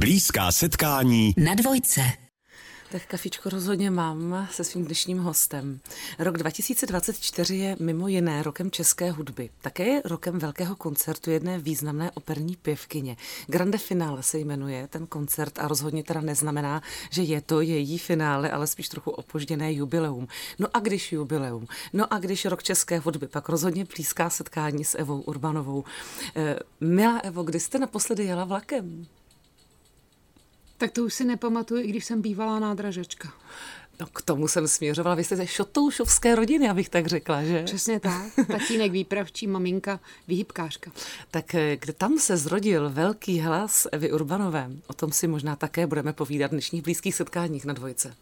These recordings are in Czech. Blízká setkání na dvojce. Tak kafičko rozhodně mám se svým dnešním hostem. Rok 2024 je mimo jiné rokem české hudby. Také je rokem velkého koncertu jedné významné operní pěvkyně. Grande Finale se jmenuje ten koncert a rozhodně teda neznamená, že je to její finále, ale spíš trochu opožděné jubileum. No a když rok české hudby, pak rozhodně blízká setkání s Evou Urbanovou. Milá Evo, kdy jste naposledy jela vlakem? Tak to už si nepamatuju, i když jsem bývalá nádražečka. No, k tomu jsem směřovala. Vy jste ze šotoušovské rodiny, abych tak řekla, že? Přesně tak. Tatínek výpravčí, maminka výhybkářka. Tak kde tam se zrodil velký hlas Evy Urbanové? O tom si možná také budeme povídat v dnešních blízkých setkáních na dvojce.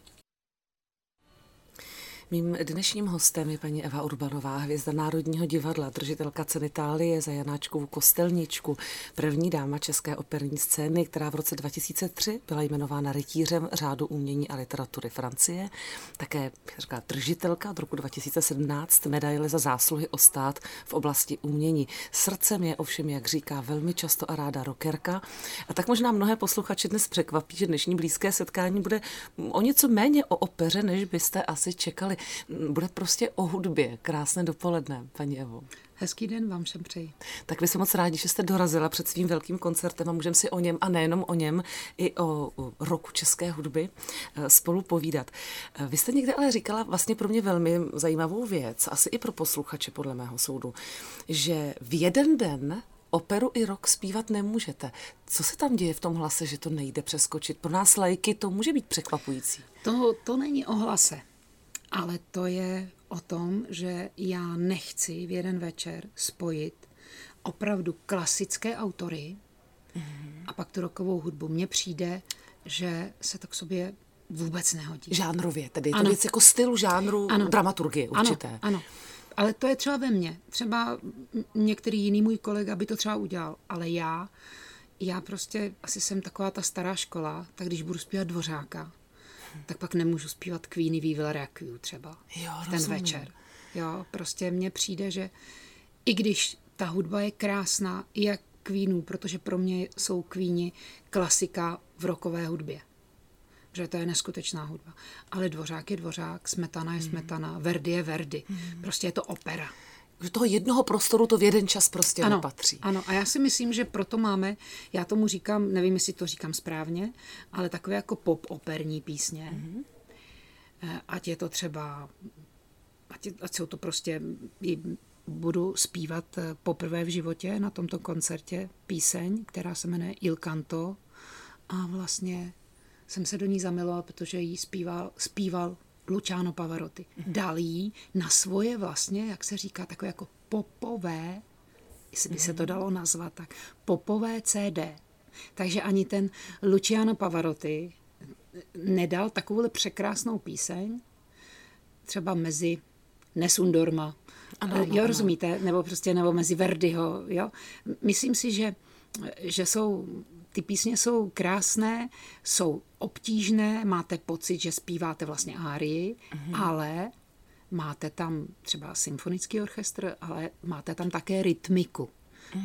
Mým dnešním hostem je paní Eva Urbanová, hvězda Národního divadla, držitelka ceny Itálie za Janáčkovu Kostelničku, první dáma české operní scény, která v roce 2003 byla jmenována rytířem řádu umění a literatury Francie, také říká, držitelka od roku 2017 medaile za zásluhy o stát v oblasti umění. Srdcem je ovšem, jak říká, velmi často a ráda rockerka. A tak možná mnohé posluchače dnes překvapí, že dnešní blízké setkání bude o něco méně o opeře, než byste asi čekali. Bude prostě o hudbě. Krásné dopoledne, paní Evo. Hezký den vám všem přeji. Tak my jsme moc rádi, že jste dorazila před svým velkým koncertem a můžeme si o něm, a nejenom o něm, i o roku české hudby spolu povídat. Vy jste někde ale říkala vlastně pro mě velmi zajímavou věc, asi i pro posluchače podle mého soudu, že v jeden den operu i rock zpívat nemůžete. Co se tam děje v tom hlase, že to nejde přeskočit? Pro nás laiky to může být překvapující. To není o hlase. Ale to je o tom, že já nechci v jeden večer spojit opravdu klasické autory a pak tu rockovou hudbu. Mně přijde, že se to k sobě vůbec nehodí. Žánrově, tedy je to věc jako stylu, žánru, ano. Dramaturgie určité. Ano. Ale to je třeba ve mně. Třeba některý jiný můj kolega by to třeba udělal, ale já prostě asi jsem taková ta stará škola, tak když budu zpívat Dvořáka, tak pak nemůžu zpívat Queen We Will Rock You třeba ten večer. Jo, prostě mně přijde, že i když ta hudba je krásná, i jak Queenů, protože pro mě jsou Queeni klasika v rockové hudbě. Protože to je neskutečná hudba. Ale Dvořák je Dvořák, Smetana je Smetana, Verdi je Verdi. Prostě je to opera. Že toho jednoho prostoru to v jeden čas prostě nepatří. Ano, a já si myslím, že proto máme, já tomu říkám, nevím, jestli to říkám správně, ale takové jako pop operní písně. Mm-hmm. Ať je to třeba, ať jsou to prostě, budu zpívat poprvé v životě na tomto koncertě píseň, která se jmenuje Il Canto a vlastně jsem se do ní zamiloval, protože ji zpíval Luciano Pavarotti. Dal jí na svoje vlastně, jak se říká, takové jako popové, jestli by se to dalo nazvat tak, popové CD. Takže ani ten Luciano Pavarotti nedal takovouhle překrásnou píseň, třeba mezi Nesundorma, jo, rozumíte, nebo mezi Verdiho, jo. Myslím si, že jsou... Ty písně jsou krásné, jsou obtížné, máte pocit, že zpíváte vlastně árii, ale máte tam třeba symfonický orchestr, ale máte tam také rytmiku,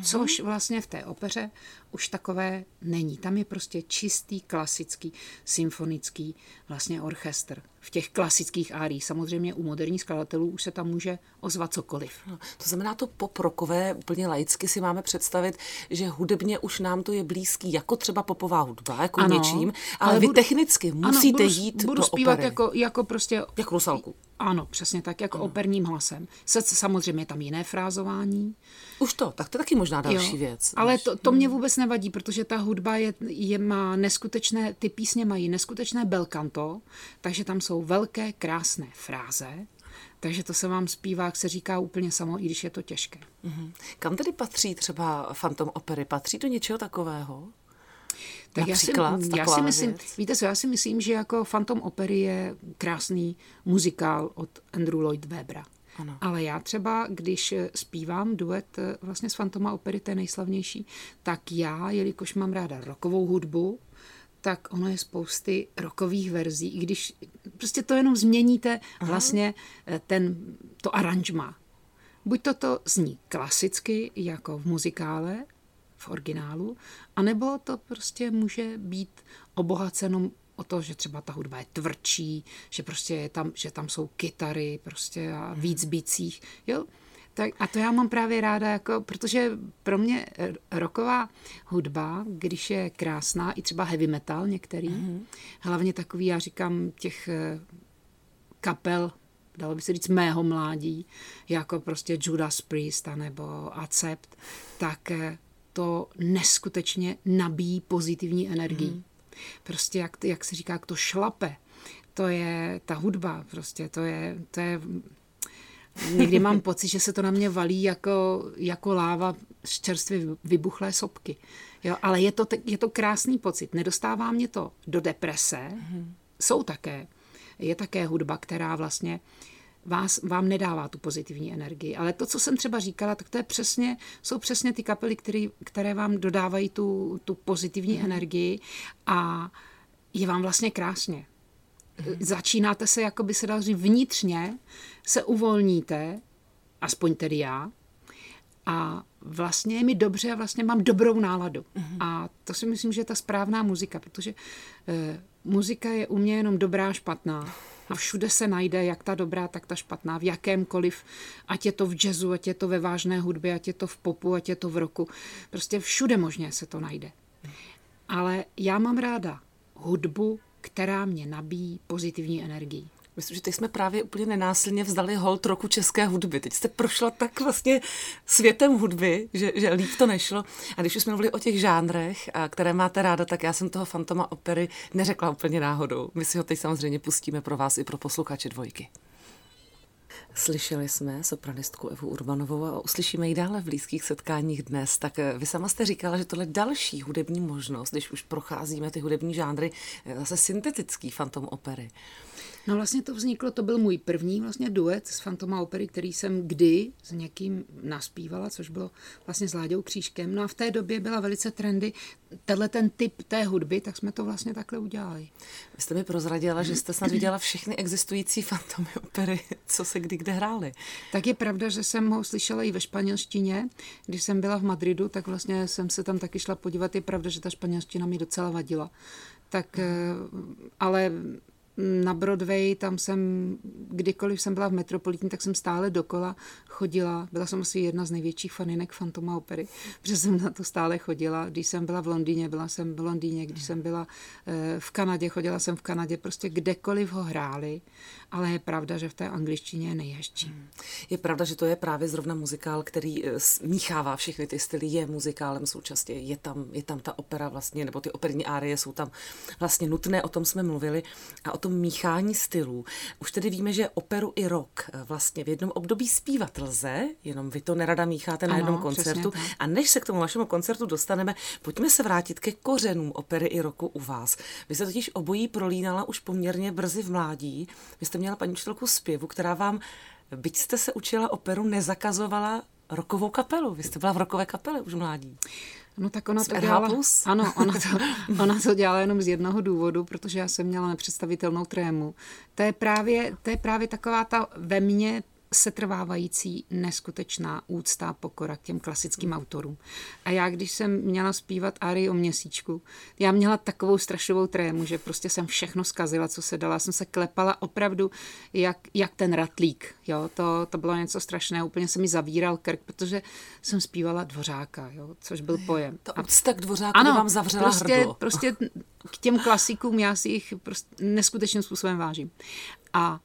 což vlastně v té opeře už takové není. Tam je prostě čistý, klasický, symfonický vlastně orchestr. V těch klasických áriích. Samozřejmě u moderních skladatelů už se tam může ozvat cokoliv. No, to znamená to poprokové, úplně laicky si máme představit, že hudebně už nám to je blízký, jako třeba popová hudba, jako ano, něčím, ale vy technicky musíte jít do opery. Budu zpívat jako prostě... Jako Rusalku. Ano, přesně tak, jako operním hlasem. Samozřejmě tam jiné frázování. Už to, tak to je taky možná další věc. Ale to mě vůbec nevadí, protože ta hudba má neskutečné, ty písně mají neskutečné bel canto, takže tam jsou velké, krásné fráze, takže to se vám zpívá, jak se říká, úplně samo, i když je to těžké. Mm-hmm. Kam tedy patří třeba fantom opery? Patří do něčeho takového? Tak například já si myslím, víte co, já si myslím, že jako fantom opery je krásný muzikál od Andrew Lloyd Webbera. Ano. Ale já třeba, když zpívám duet vlastně s fantoma opery, té nejslavnější, tak já, jelikož mám ráda rockovou hudbu, tak ono je spousty rockových verzí, i když prostě to jenom změníte vlastně to aranžma. Buď to zní klasicky, jako v muzikále, v originálu, anebo to prostě může být obohaceno o to, že třeba ta hudba je tvrdší, že prostě je tam, že tam jsou kytary prostě a víc bicích, jo. Tak, a to já mám právě ráda, jako, protože pro mě rocková hudba, když je krásná, i třeba heavy metal některý, hlavně takový, já říkám, těch kapel, dalo by se říct, mého mládí, jako prostě Judas Priest nebo Accept, tak to neskutečně nabíjí pozitivní energii. Prostě, jak se říká, to šlape, to je ta hudba, prostě, to je někdy mám pocit, že se to na mě valí jako láva z čerstvě vybuchlé sopky. Jo, ale je to krásný pocit. Nedostává mě to do deprese. Je také hudba, která vlastně vám nedává tu pozitivní energii. Ale to, co jsem třeba říkala, tak to je jsou přesně ty kapely, které vám dodávají tu pozitivní energii a je vám vlastně krásně. Začínáte se, jakoby se dá říct, vnitřně se uvolníte, aspoň tedy já, a vlastně je mi dobře a vlastně mám dobrou náladu. A to si myslím, že je ta správná muzika, protože muzika je u mě jenom dobrá, špatná. A všude se najde, jak ta dobrá, tak ta špatná, v jakémkoliv, ať je to v jazzu, ať je to ve vážné hudbě, ať je to v popu, ať je to v rocku. Prostě všude možně se to najde. Ale já mám ráda hudbu, která mě nabíjí pozitivní energii. Myslím, že teď jsme právě úplně nenásilně vzdali hold roku české hudby. Teď jste prošla tak vlastně světem hudby, že líp to nešlo. A když už jsme mluvili o těch žánrech, které máte ráda, tak já jsem toho Fantoma opery neřekla úplně náhodou. My si ho teď samozřejmě pustíme pro vás i pro posluchače Dvojky. Slyšeli jsme sopranistku Evu Urbanovou a uslyšíme ji dále v Blízkých setkáních dnes. Tak vy sama jste říkala, že tohle je další hudební možnost, když už procházíme ty hudební žánry, zase syntetický Fantom opery. No vlastně to byl můj první vlastně duet s Fantoma opery, který jsem kdy s někým naspívala, což bylo vlastně s Láďou Křížkem. No a v té době byla velice trendy tenhle ten typ té hudby, tak jsme to vlastně takhle udělali. Vy jste mi prozradila, že jste snad viděla všechny existující Fantomy opery, co se kdy kde hrály. Tak je pravda, že jsem ho slyšela i ve španělštině. Když jsem byla v Madridu, tak vlastně jsem se tam taky šla podívat. Je pravda, že ta španělština mi docela vadila. Tak, ale na Broadway, tam jsem, kdykoliv jsem byla v Metropolitní, tak jsem stále dokola chodila. Byla jsem asi jedna z největších faninek Fantoma opery, protože jsem na to stále chodila. Když jsem byla v Londýně, když jsem byla v Kanadě, chodila jsem v Kanadě, prostě kdekoliv ho hráli, ale je pravda, že v té angličtině je nejhezčí. Je pravda, že to je právě zrovna muzikál, který míchává všechny ty styly, je muzikálem současně, je tam ta opera vlastně, nebo ty operní árie jsou tam vlastně nutné, o tom jsme mluvili a o tom míchání stylů. Už tedy víme, že operu i rock vlastně v jednom období zpívat lze, jenom vy to nerada mícháte na jednom koncertu. Přesně. A než se k tomu vašemu koncertu dostaneme, pojďme se vrátit ke kořenům opery i rocku u vás. Vy se totiž obojí prolínala už poměrně brzy v mládí. Vy jste měla paní učitelku zpěvu, která vám, byť jste se učila operu, nezakazovala rockovou kapelu. Vy jste byla v rockové kapele už v mládí. No tak ona to dělala. Ano, ona to dělala jenom z jednoho důvodu, protože já jsem měla nepředstavitelnou trému. To je právě taková ta ve mně setrvávající neskutečná úcta a pokora k těm klasickým autorům. A já, když jsem měla zpívat árii o Měsíčku, já měla takovou strašlivou trému, že prostě jsem všechno zkazila, co se dala. Já jsem se klepala opravdu jak ten ratlík. Jo? To bylo něco strašného. Úplně se mi zavíral krk, protože jsem zpívala Dvořáka, jo? Což byl pojem. Ta úcta k Dvořáku vám zavřela hrdlo. Prostě k těm klasikům já si jich prostě neskutečným způsobem vážím. A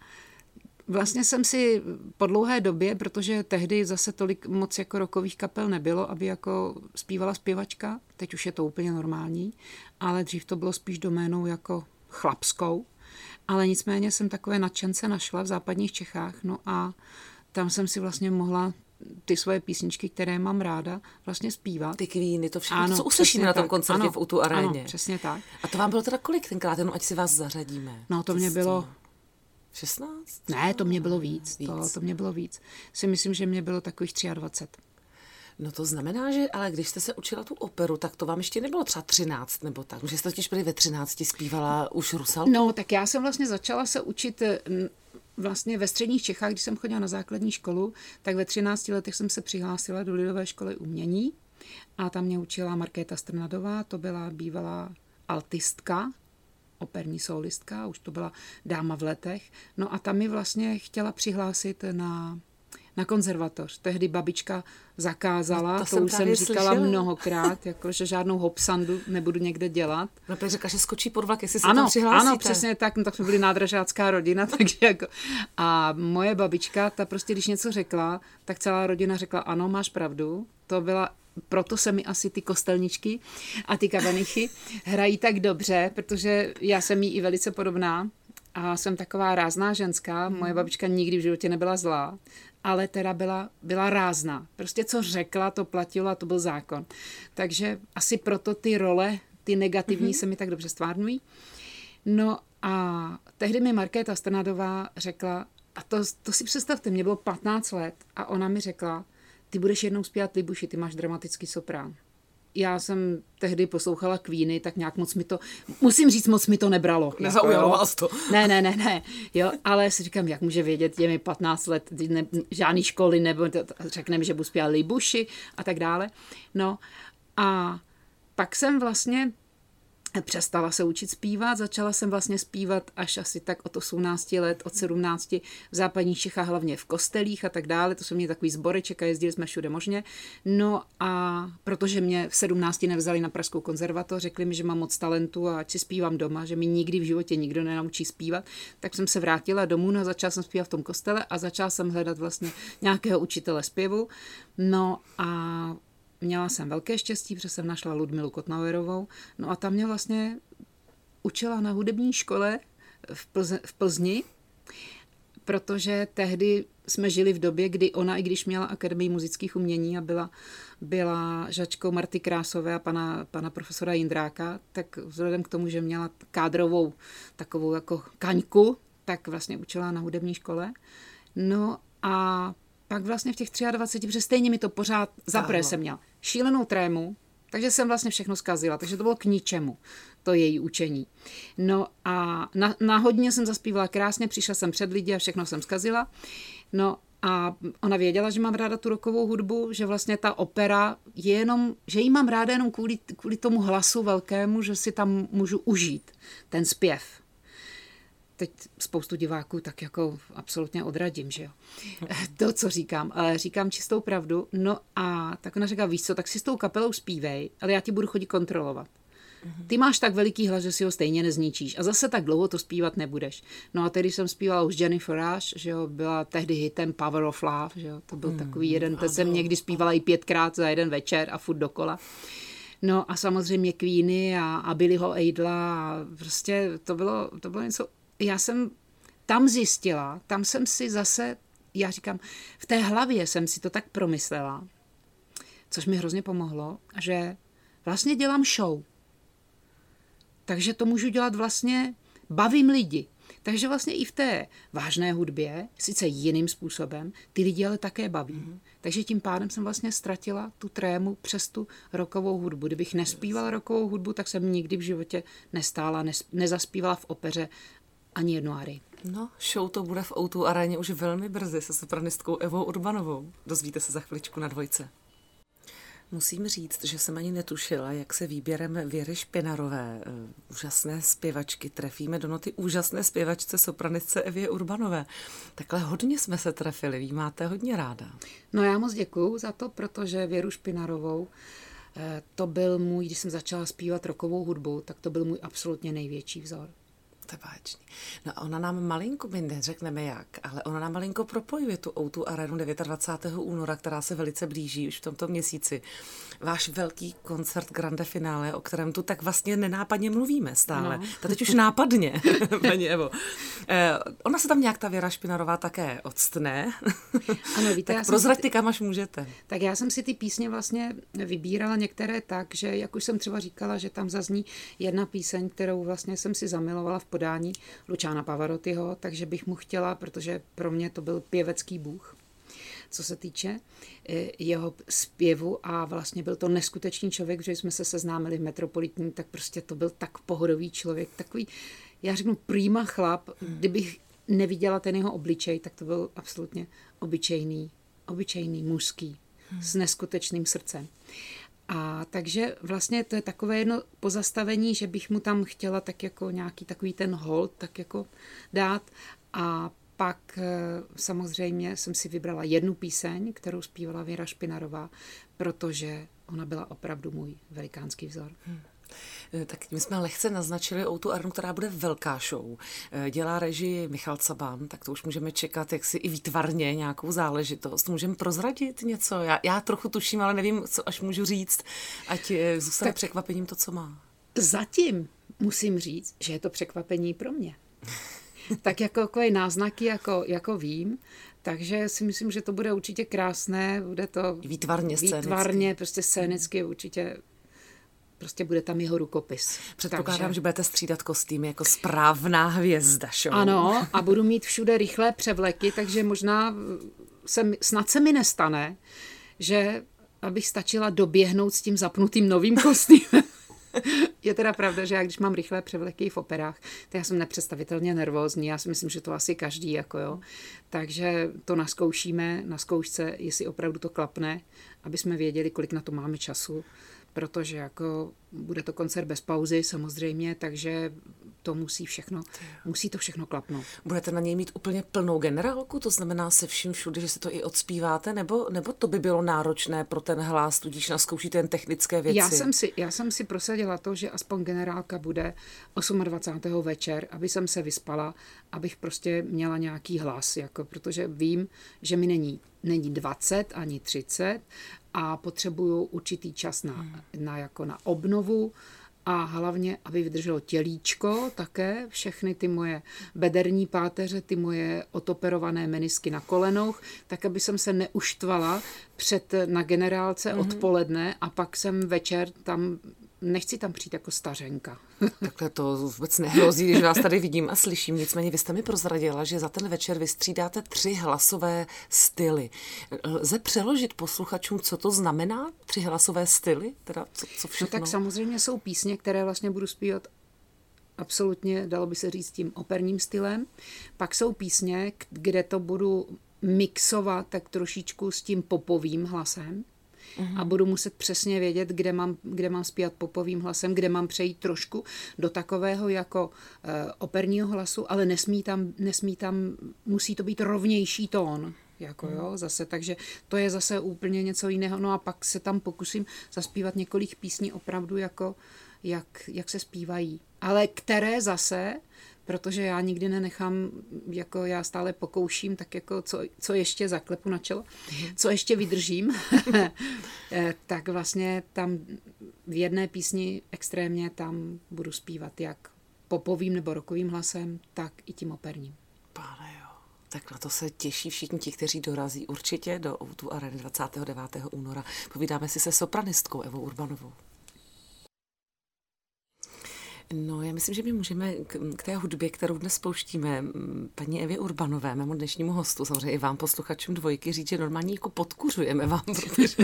vlastně jsem si po dlouhé době, protože tehdy zase tolik moc jako rockových kapel nebylo, aby jako zpívala zpěvačka, teď už je to úplně normální, ale dřív to bylo spíš doménou jako chlapskou, ale nicméně jsem takové nadšence našla v západních Čechách, no a tam jsem si vlastně mohla ty svoje písničky, které mám ráda, vlastně zpívat. Ty Queeny, to všechno, ano, co uslyšíme na tom koncertě v O2 Aréně. Ano, přesně tak. A to vám bylo teda kolik tenkrát, jenom ať si vás zařadíme? No to mě bylo 16? Ne, to mě bylo víc. To mě bylo víc. Si myslím, že mě bylo takových 23. No to znamená, že ale když jste se učila tu operu, tak to vám ještě nebylo třeba 13 nebo tak. Že jste totiž byli ve 13 zpívala už Rusalku. No tak já jsem vlastně začala se učit vlastně ve středních Čechách, když jsem chodila na základní školu, tak ve 13 letech jsem se přihlásila do Lidové školy umění. A tam mě učila Markéta Strnadová, to byla bývalá altistka, operní solistka, už to byla dáma v letech. No a tam mi vlastně chtěla přihlásit na konzervatoř. Tehdy babička zakázala, to už jsem říkala mnohokrát, jakože žádnou hopsandu nebudu někde dělat. No tak říká, že skočí pod vlak, jestli se tam přihlásíte. Ano, přesně tak, no tak jsme byli nádražácká rodina, takže jako. A moje babička, ta prostě když něco řekla, tak celá rodina řekla, ano, máš pravdu, to byla. Proto se mi asi ty kostelničky a ty kavanichy hrají tak dobře, protože já jsem jí i velice podobná a jsem taková rázná ženská. Moje babička nikdy v životě nebyla zlá, ale teda byla rázná. Prostě co řekla, to platilo a to byl zákon. Takže asi proto ty role, ty negativní se mi tak dobře stvárnují. No a tehdy mi Markéta Strnadová řekla, a to si představte, mě bylo 15 let a ona mi řekla, ty budeš jednou zpívat Libuši, ty máš dramatický soprán. Já jsem tehdy poslouchala Queeny, tak nějak moc mi to nebralo. Nezaujalo vás to. Ne. Jo, ale si říkám, jak může vědět, je mi 15 let, ne, žádný školy, nebo řekneme, že budu zpívat Libuši a tak dále. No a pak jsem vlastně přestala se učit zpívat, začala jsem vlastně zpívat až asi tak od 18 let, od 17 v západních Čechách, hlavně v kostelích a tak dále, to jsou mě takový zboreček a jezdili jsme všude možně. No a protože mě v 17 nevzali na pražskou konzervatoř, řekli mi, že mám moc talentu a ať si zpívám doma, že mi nikdy v životě nikdo nenaučí zpívat, tak jsem se vrátila domů, no a začala jsem zpívat v tom kostele a začala jsem hledat vlastně nějakého učitele zpěvu. No a měla jsem velké štěstí, protože jsem našla Ludmilu Kotnauerovou. No a ta mě vlastně učila na hudební škole v Plzni, protože tehdy jsme žili v době, kdy ona, i když měla Akademii muzických umění a byla žačkou Marty Krásové a pana profesora Jindráka, tak vzhledem k tomu, že měla kádrovou takovou jako kaňku, tak vlastně učila na hudební škole. No a pak vlastně v těch 23, protože stejně mi to pořád zaprvé jsem měla šílenou trému, takže jsem vlastně všechno zkazila, takže to bylo k ničemu, to její učení. No a náhodně jsem zaspívala krásně, přišla jsem před lidi a všechno jsem zkazila. No a ona věděla, že mám ráda tu rokovou hudbu, že vlastně ta opera je jenom, že ji mám ráda jenom kvůli tomu hlasu velkému, že si tam můžu užít ten zpěv. Teď spoustu diváků tak jako absolutně odradím, že jo. To, co říkám, ale říkám čistou pravdu. No a tak ona říká, víš co, tak si s tou kapelou zpívej, ale já ti budu chodit kontrolovat. Ty máš tak veliký hlas, že si ho stejně nezničíš a zase tak dlouho to zpívat nebudeš. No a tedy jsem zpívala už Jennifer Rush, že jo, byla tehdy hitem Power of Love, že jo, to byl takový jeden, teď jsem někdy zpívala i 5krát za jeden večer a furt dokola. No a samozřejmě Queeny a Billyho Eidla a prostě to bylo něco. Já jsem tam zjistila, tam jsem si zase, já říkám, v té hlavě jsem si to tak promyslela, což mi hrozně pomohlo, že vlastně dělám show. Takže to můžu dělat vlastně, bavím lidi. Takže vlastně i v té vážné hudbě, sice jiným způsobem, ty lidi ale také baví. Takže tím pádem jsem vlastně ztratila tu trému přes tu rockovou hudbu. Kdybych nespívala rockovou hudbu, tak jsem nikdy v životě nestála, nezaspívala v opeře ani jednu arii. No, show to bude v O2 aréně už velmi brzy se sopranistkou Evou Urbanovou. Dozvíte se za chviličku na Dvojce. Musím říct, že jsem ani netušila, jak se výběrem Věry Špinarové, úžasné zpěvačky, trefíme do noty úžasné zpěvačce sopranistce Evě Urbanové. Takhle hodně jsme se trefili, vy máte hodně ráda. No já moc děkuju za to, protože Věru Špinarovou, to byl můj, když jsem začala zpívat rockovou hudbu, tak to byl můj absolutně největší vzor. Tebáčný. No a ona nám malinko, my neřekneme jak, ale ona nám malinko propojuje tu O2 arenu 29. února, která se velice blíží už v tomto měsíci. Váš velký koncert Grande Finale, o kterém tu tak vlastně nenápadně mluvíme stále. No. Ta teď už nápadně, paní Evo. Ona se tam nějak ta Věra Špinarová také odstne. Ano, víte, tak prozraďte, kam až můžete. Tak já jsem si ty písně vlastně vybírala některé tak, že jak už jsem třeba říkala, že tam zazní jedna píseň, kterou vlastně jsem si zamilovala v podání Luciana Pavarottiho, takže bych mu chtěla, protože pro mě to byl pěvecký bůh, co se týče jeho zpěvu a vlastně byl to neskutečný člověk, že jsme se seznámili v Metropolitní, tak prostě to byl tak pohodový člověk, takový, já řeknu, prýma chlap, kdybych neviděla ten jeho obličej, tak to byl absolutně obyčejný mužský, s neskutečným srdcem. A takže vlastně to je takové jedno pozastavení, že bych mu tam chtěla tak jako nějaký takový ten hold tak jako dát. A pak samozřejmě jsem si vybrala jednu píseň, kterou zpívala Věra Špinarová, protože ona byla opravdu můj velikánský vzor. Tak my jsme lehce naznačili O2 Arenu, která bude velká show. Dělá režii Michal Caban, tak to už můžeme čekat, jak si i výtvarně nějakou záležitost. Můžeme prozradit něco? Já trochu tuším, ale nevím, co až můžu říct, ať zůstane překvapením to, co má. Zatím musím říct, že je to překvapení pro mě. Tak jako náznaky, jako vím, takže si myslím, že to bude určitě krásné, bude to výtvarně prostě scénicky určitě. Prostě bude tam jeho rukopis. Předpokládám, že budete střídat kostýmy jako správná hvězda show. Ano, a budu mít všude rychlé převleky, takže možná snad se mi nestane, že abych stačila doběhnout s tím zapnutým novým kostýmem. Je teda pravda, že já když mám rychlé převleky v operách, tak já jsem nepředstavitelně nervózní, já si myslím, že to asi každý, takže to naskoušíme na zkoušce, jestli opravdu to klapne, aby jsme věděli, kolik na to máme času. Protože bude to koncert bez pauzy samozřejmě, takže to musí to všechno klapnout. Budete na něj mít úplně plnou generálku, to znamená se vším všude, že se to i odspíváte, nebo to by bylo náročné pro ten hlas, tudíž naskoušíte jen technické věci? Já jsem si prosadila to, že aspoň generálka bude 28. večer, aby jsem se vyspala, abych prostě měla nějaký hlas, protože vím, že mi není 20 ani 30 a potřebuju určitý čas na obnovu a hlavně, aby vydrželo tělíčko také, všechny ty moje bederní páteře, ty moje otoperované menisky na kolenou, tak aby jsem se neuštvala na generálce odpoledne a pak jsem večer tam. Nechci tam přijít jako stařenka. Takhle to vůbec nehrozí, když vás tady vidím a slyším. Nicméně vy jste mi prozradila, že za ten večer vystřídáte 3 hlasové styly. Lze přeložit posluchačům, co to znamená? 3 hlasové styly? Teda co všechno? No tak samozřejmě jsou písně, které vlastně budu zpívat absolutně, dalo by se říct, tím operním stylem. Pak jsou písně, kde to budu mixovat tak trošičku s tím popovým hlasem. A budu muset přesně vědět, kde mám zpívat popovým hlasem, kde mám přejít trošku do takového jako operního hlasu, ale nesmí tam, musí to být rovnější tón. Zase, takže to je zase úplně něco jiného. No a pak se tam pokusím zaspívat několik písní opravdu jak se zpívají. Ale které zase, protože já nikdy nenechám, já stále pokouším, tak co ještě zaklepu na čelo, co ještě vydržím, tak vlastně tam v jedné písni extrémně tam budu zpívat jak popovým nebo rockovým hlasem, tak i tím operním. Páne jo, tak na to se těší všichni ti, kteří dorazí určitě do O2 Areny 29. února. Povídáme si se sopranistkou Evou Urbanovou. No, já myslím, že my můžeme k té hudbě, kterou dnes pouštíme, paní Evě Urbanové, mému dnešnímu hostu, samozřejmě i vám, posluchačům Dvojky, říct, že normálně podkuřujeme vám, protože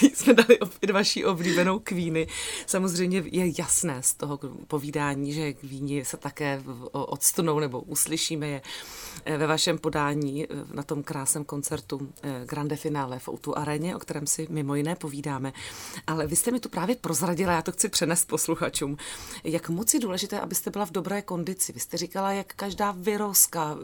teď jsme dali opět vaší oblíbenou Queeny. Samozřejmě je jasné z toho povídání, že Queeny se také odstnou, nebo uslyšíme je ve vašem podání na tom krásném koncertu Grande Finale v O2 Areně, o kterém si mimo jiné povídáme. Ale vy jste mi tu právě prozradila, já to chci přenést posluchačům, jak moc je důležité, abyste byla v dobré kondici. Vy jste říkala, jak každá virózka,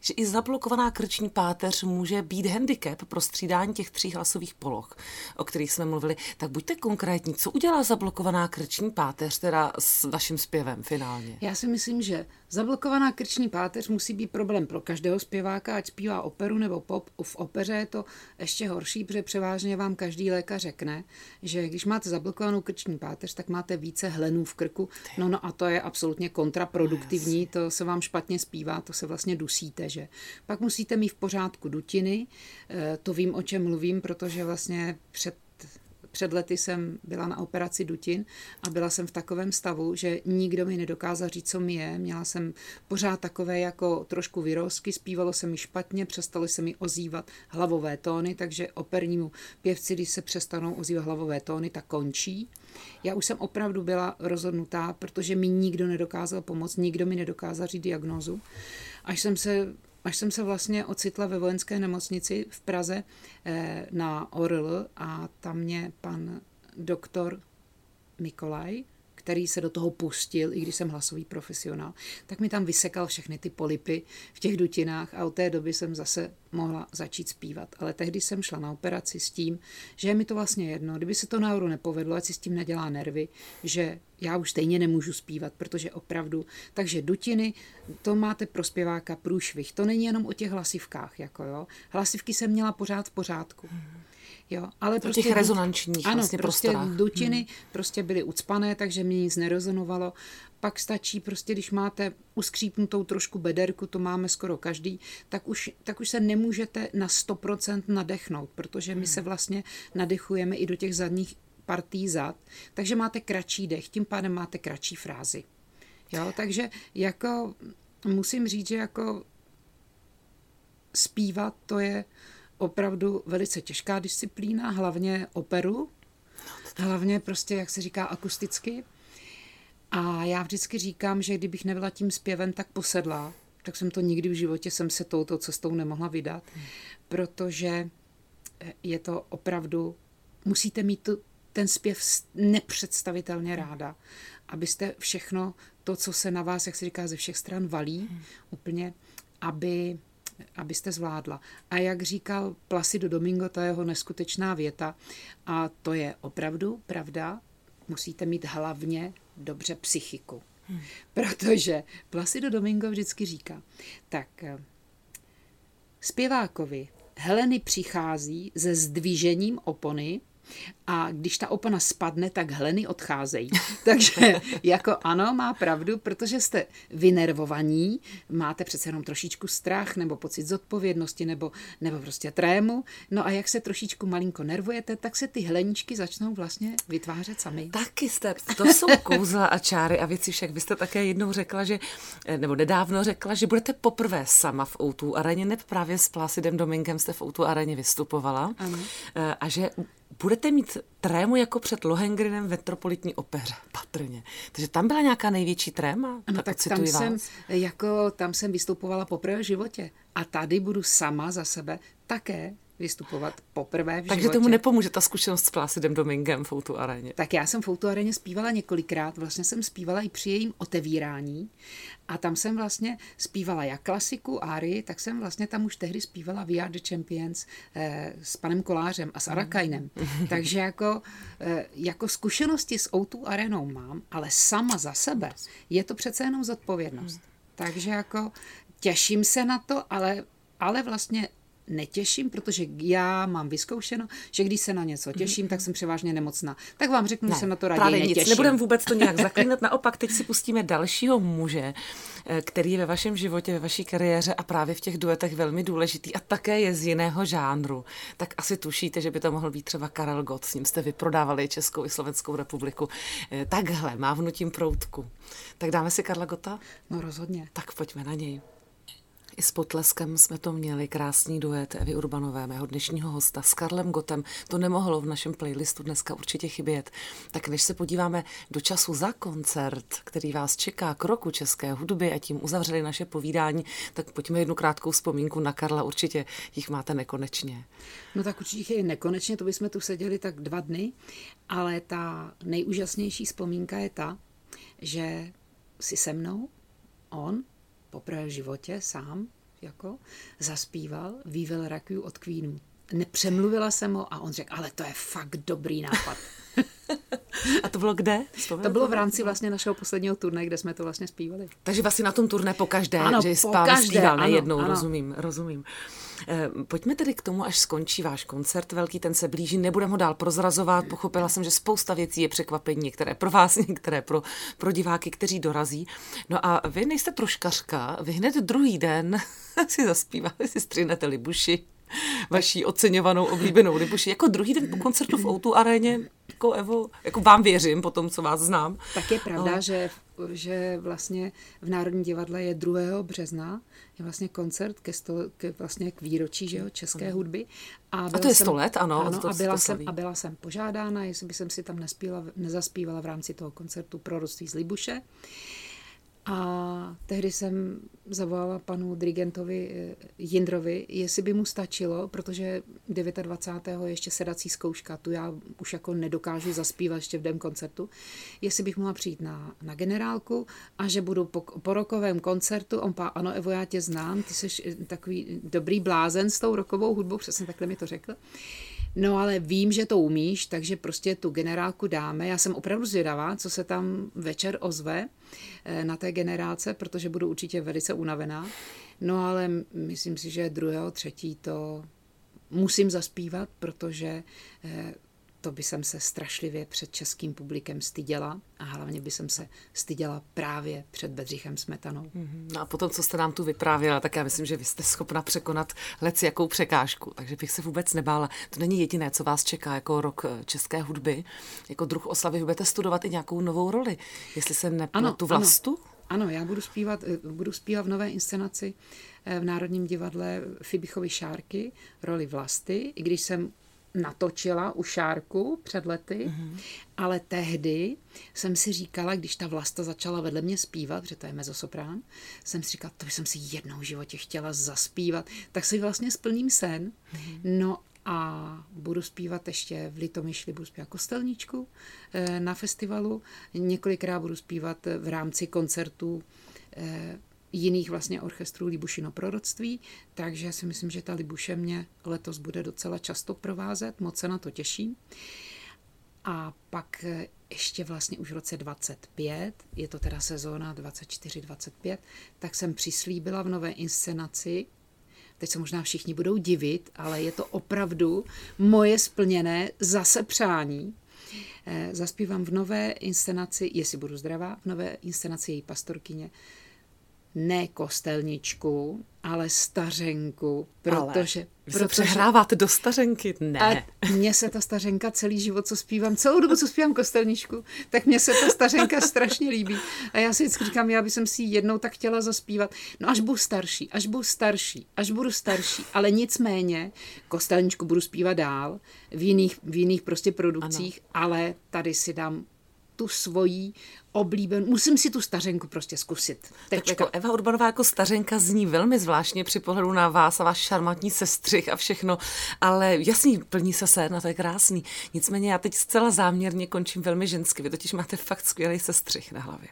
že i zablokovaná krční páteř může být handicap pro střídání těch 3 hlasových poloh, o kterých jsme mluvili. Tak buďte konkrétní, co udělá zablokovaná krční páteř teda s vaším zpěvem finálně? Já si myslím, že zablokovaná krční páteř musí být problém pro každého zpěváka, ať zpívá operu nebo pop. V opeře je to ještě horší, protože převážně vám každý lékař řekne, že když máte zablokovanou krční páteř, tak máte více hlenů v krku. No a to je absolutně kontraproduktivní, no, to se vám špatně zpívá, to se vlastně dusíte, že? Pak musíte mít v pořádku dutiny, to vím, o čem mluvím, protože vlastně před lety jsem byla na operaci dutin a byla jsem v takovém stavu, že nikdo mi nedokázal říct, co mi je. Měla jsem pořád takové jako trošku virózky, zpívalo se mi špatně, přestaly se mi ozývat hlavové tóny, takže opernímu pěvci, když se přestanou ozývat hlavové tóny, tak končí. Já už jsem opravdu byla rozhodnutá, protože mi nikdo nedokázal pomoct, nikdo mi nedokázal říct diagnózu. Až jsem se vlastně ocitla ve vojenské nemocnici v Praze na ORL a tam mě pan doktor Mikuláš, který se do toho pustil, i když jsem hlasový profesionál, tak mi tam vysekal všechny ty polipy v těch dutinách a od té doby jsem zase mohla začít zpívat. Ale tehdy jsem šla na operaci s tím, že je mi to vlastně jedno, kdyby se to náhodou nepovedlo, ať si s tím nedělá nervy, že já už stejně nemůžu zpívat, protože opravdu, takže dutiny, to máte pro zpěváka průšvih, to není jenom o těch hlasivkách, jako jo. Hlasivky jsem měla pořád v pořádku. Jo, ale prostě těch rezonančních ano, vlastně prostorách. Dutiny prostě byly ucpané, takže mě nic nerezonovalo. Pak stačí prostě, když máte uskřípnutou trošku bederku, to máme skoro každý, tak už se nemůžete na 100% nadechnout, protože my se vlastně nadechujeme i do těch zadních partí zad, takže máte kratší dech, tím pádem máte kratší frázi. Jo, takže jako musím říct, že jako zpívat to je opravdu velice těžká disciplína, hlavně operu, hlavně prostě, jak se říká, akusticky. A já vždycky říkám, že kdybych nebyla tím zpěvem tak posedlá, tak jsem to nikdy v životě jsem se touto cestou nemohla vydat, protože je to opravdu, musíte mít ten zpěv nepředstavitelně ráda, abyste všechno to, co se na vás, jak se říká, ze všech stran valí, úplně, abyste zvládla. A jak říkal Placido Domingo, ta jeho neskutečná věta, a to je opravdu pravda, musíte mít hlavně dobře psychiku. Protože Placido Domingo vždycky říká, tak zpěvákovi heleny přichází se zdvižením opony a když ta opona spadne, tak heleny odcházejí. Takže jako ano, má pravdu, protože jste vynervovaní, máte přece jenom trošičku strach nebo pocit zodpovědnosti nebo prostě trému. No a jak se trošičku malinko nervujete, tak se ty heleničky začnou vlastně vytvářet sami. Taky jste, to jsou kouzla a čáry a věci však. Vy jste také jednou řekla, nedávno řekla, že budete poprvé sama v O2 areně, ne právě s Placidem Domingem jste v O2 areně vystupovala. Ano. A že budete mít trému jako před Lohengrinem v Metropolitní opeře, patrně. Takže tam byla nějaká největší tréma? No, tak tam jsem vystupovala poprvé v životě. A tady budu sama za sebe také vystupovat poprvé v životě. Takže tomu nepomůže ta zkušenost s Placidem Domingem v O2 areně. Tak já jsem v O2 areně zpívala několikrát. Vlastně jsem zpívala i při jejím otevírání. A tam jsem vlastně zpívala jak klasiku, árii, tak jsem vlastně tam už tehdy zpívala We Are The Champions s panem Kolářem a s Arakajnem. Takže jako zkušenosti s O2 arenou mám, ale sama za sebe je to přece jenom zodpovědnost. Takže jako těším se na to, ale vlastně netěším, protože já mám vyzkoušeno, že když se na něco těším, tak jsem převážně nemocná. Tak vám řeknu, že se na to raději právě netěším. Nic, nebudem vůbec to nějak zaklínat, naopak teď si pustíme dalšího muže, který je ve vašem životě, ve vaší kariéře a právě v těch duetech velmi důležitý a také je z jiného žánru. Tak asi tušíte, že by to mohl být třeba Karel Gott, s ním jste vyprodávali Českou i Slovenskou republiku. Takhle, mávnutím proutku. Tak dáme si Karla Gotta? No rozhodně. Tak pojďme na něj. I s potleskem jsme to měli, krásný duet Evy Urbanové, mého dnešního hosta s Karlem Gottem. To nemohlo v našem playlistu dneska určitě chybět. Tak než se podíváme do času za koncert, který vás čeká k roku české hudby a tím uzavřeli naše povídání, tak pojďme jednu krátkou vzpomínku na Karla, určitě jich máte nekonečně. No tak určitě je nekonečně, to bychom tu seděli tak 2 dny, ale ta nejúžasnější vzpomínka je ta, že si se mnou on poprvé v životě sám zaspíval We Will Rock You od Queenu. Nepřemluvila jsem ho a on řekl, ale to je fakt dobrý nápad. A to bylo kde? To bylo v rámci vlastně našeho posledního turné, kde jsme to vlastně zpívali. Takže vlastně na tom turné pokaždé, ano, že zpíval nejednou, rozumím. Pojďme tedy k tomu, až skončí váš koncert velký, ten se blíží, nebudem ho dál prozrazovat, pochopila jsem, že spousta věcí je překvapení, některé pro vás, některé pro diváky, kteří dorazí. No a vy nejste troškařka, vy hned druhý den si zaspíváte, si střihnete libuši, vaší oceňovanou, oblíbenou libuši. Jako druhý den po koncertu v O2 aréně, jako Evo, jako vám věřím po tom, co vás znám. Tak je pravda, že vlastně v Národním divadle je 2. března, je vlastně koncert k výročí české hudby. A to je 100 let, ano. Ano, a byla jsem požádána, jestli by jsem si tam nezaspívala v rámci toho koncertu Proroctví z libuše. A Tehdy jsem zavolala panu dirigentovi Jindrovi, jestli by mu stačilo, protože 29. ještě sedací zkouška, tu já už jako nedokážu zaspívat ještě v den koncertu, jestli bych mohla přijít na generálku a že budu po rokovém koncertu. On pá, ano Evo, já tě znám, ty jsi takový dobrý blázen s tou rokovou hudbou, přesně takhle mi to řekl. No ale vím, že to umíš, takže prostě tu generálku dáme. Já jsem opravdu zvědavá, co se tam večer ozve na té generálce, protože budu určitě velice unavená. No ale myslím si, že 2., 3. to musím zaspívat, protože to by jsem se strašlivě před českým publikem styděla a hlavně by jsem se styděla právě před Bedřichem Smetanou. No a potom, co jste nám tu vyprávěla, tak já myslím, že vy jste schopna překonat jakou překážku, takže bych se vůbec nebála. To není jediné, co vás čeká jako rok české hudby. Jako druh oslavy budete studovat i nějakou novou roli, jestli se tu Vlastu? Ano, já budu zpívat v nové inscenaci v Národním divadle Fibichovy Šárky roli Vlasty, i když jsem natočila u Šárku před lety, ale tehdy jsem si říkala, když ta Vlasta začala vedle mě zpívat, že to je mezzosoprán, jsem si říkala, to jsem si jednou v životě chtěla zaspívat, tak si vlastně splním sen. No a budu zpívat ještě v Litomyšli, budu zpívat Kostelničku na festivalu, několikrát budu zpívat v rámci koncertů jiných vlastně orchestrů Libušino proroctví, takže si myslím, že ta Libuše mě letos bude docela často provázet, moc se na to těším. A pak ještě vlastně už v roce 25, je to teda sezóna 24-25, tak jsem přislíbila v nové inscenaci, teď se možná všichni budou divit, ale je to opravdu moje splněné zase přání. Zaspívám v nové inscenaci, jestli budu zdravá, v nové inscenaci Její pastorkyně, ne Kostelničku, ale Stařenku, protože... Vy se přehráváte do Stařenky? Ne. A mně se ta Stařenka celý život, co zpívám, celou dobu, co zpívám Kostelničku, tak mně se ta Stařenka strašně líbí. A já si vždycky říkám, já bych si jednou tak chtěla zaspívat. No až budu starší, ale nicméně Kostelničku budu zpívat dál v jiných prostě produkcích, ano. Ale tady si dám tu svoji oblíbenou. Musím si tu Stařenku prostě zkusit. Tačko, Eva Urbanová jako Stařenka zní velmi zvláštně při pohledu na vás a váš šarmantní sestřih a všechno, ale jasný, plní se sen a to je krásný. Nicméně já teď zcela záměrně končím velmi žensky, vy totiž máte fakt skvělý sestřih na hlavě.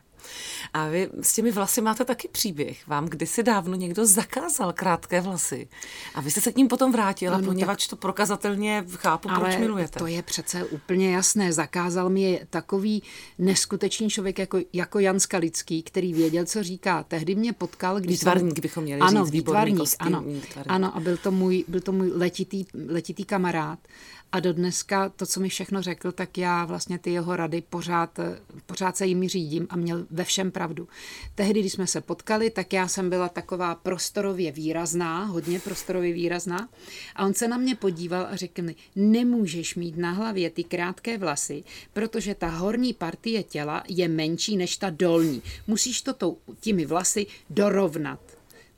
A vy s těmi vlasy máte taky příběh. Vám kdysi dávno někdo zakázal krátké vlasy. A vy jste se k ním potom vrátila, poněvadž tak... to prokazatelně chápu, ale proč milujete. To je přece úplně jasné. Zakázal mi je takový neskutečný člověk jako Jan Skalický, který věděl, co říká. Tehdy mě potkal, když výtvarník, bychom měli říct, ano, výborný kostým, výtvarník. Ano, a byl to můj letitý kamarád. A do dneska to, co mi všechno řekl, tak já vlastně ty jeho rady pořád se jimi řídím a měl ve všem pravdu. Tehdy, když jsme se potkali, tak já jsem byla taková hodně prostorově výrazná a on se na mě podíval a řekl mi, nemůžeš mít na hlavě ty krátké vlasy, protože ta horní partie těla je menší než ta dolní. Musíš to těmi vlasy dorovnat.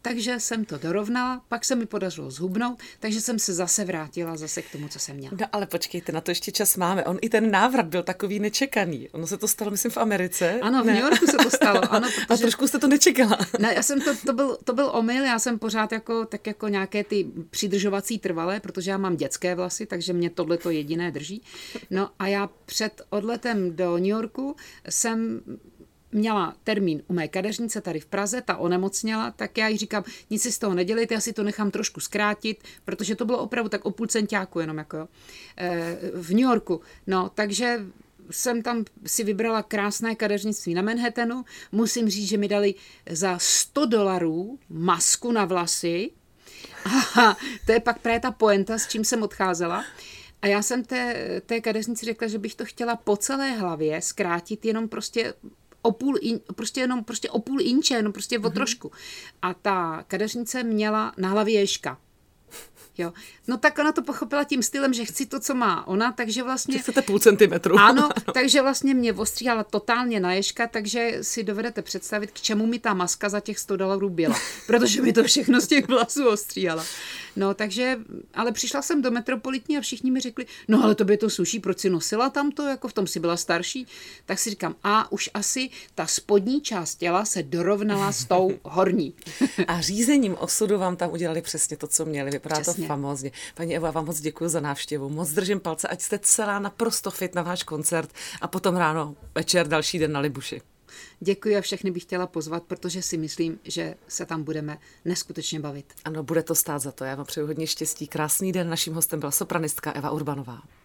Takže jsem to dorovnala, pak se mi podařilo zhubnout, takže jsem se zase vrátila k tomu, co jsem měla. No ale počkejte, na to ještě čas máme. On i ten návrat byl takový nečekaný. Ono se to stalo, myslím, v Americe. Ano, v New Yorku se to stalo. Ano, protože... A trošku jste to nečekala. Ne, já jsem to byl omyl, já jsem pořád jako nějaké ty přidržovací trvalé, protože já mám dětské vlasy, takže mě tohle to jediné drží. No a já před odletem do New Yorku jsem... měla termín u mé kadeřnice tady v Praze, ta onemocněla, tak já jí říkám, nic si z toho nedělejte, já si to nechám trošku zkrátit, protože to bylo opravdu tak o půl centiáku jenom v New Yorku. No, takže jsem tam si vybrala krásné kadeřnictví na Manhattanu, musím říct, že mi dali za $100 masku na vlasy, aha, to je pak právě ta poenta, s čím jsem odcházela. A já jsem té kadeřnici řekla, že bych to chtěla po celé hlavě zkrátit jenom prostě o půl inče, o trošku. A ta kadeřnice měla na hlavě ježka. Jo. No tak ona to pochopila tím stylem, že chci to, co má ona, takže vlastně... Že chcete půl centimetru. Ano, takže vlastně mě ostříhala totálně na ježka, takže si dovedete představit, k čemu mi ta maska za těch $100 byla, protože mi to všechno z těch vlasů ostříhala. No takže, ale přišla jsem do Metropolitní a všichni mi řekli, no ale tobě to sluší, proč si nosila tamto, jako v tom si byla starší. Tak si říkám, a už asi ta spodní část těla se dorovnala s tou horní. A řízením osudu vám tam udělali přesně to, co měli. Vypadá to famózně. Paní Evo, já vám moc děkuji za návštěvu. Moc držím palce, ať jste celá naprosto fit na váš koncert a potom ráno, večer, další den na Libuši. Děkuji a všechny bych chtěla pozvat, protože si myslím, že se tam budeme neskutečně bavit. Ano, bude to stát za to. Já vám přeju hodně štěstí. Krásný den. Naším hostem byla sopranistka Eva Urbanová.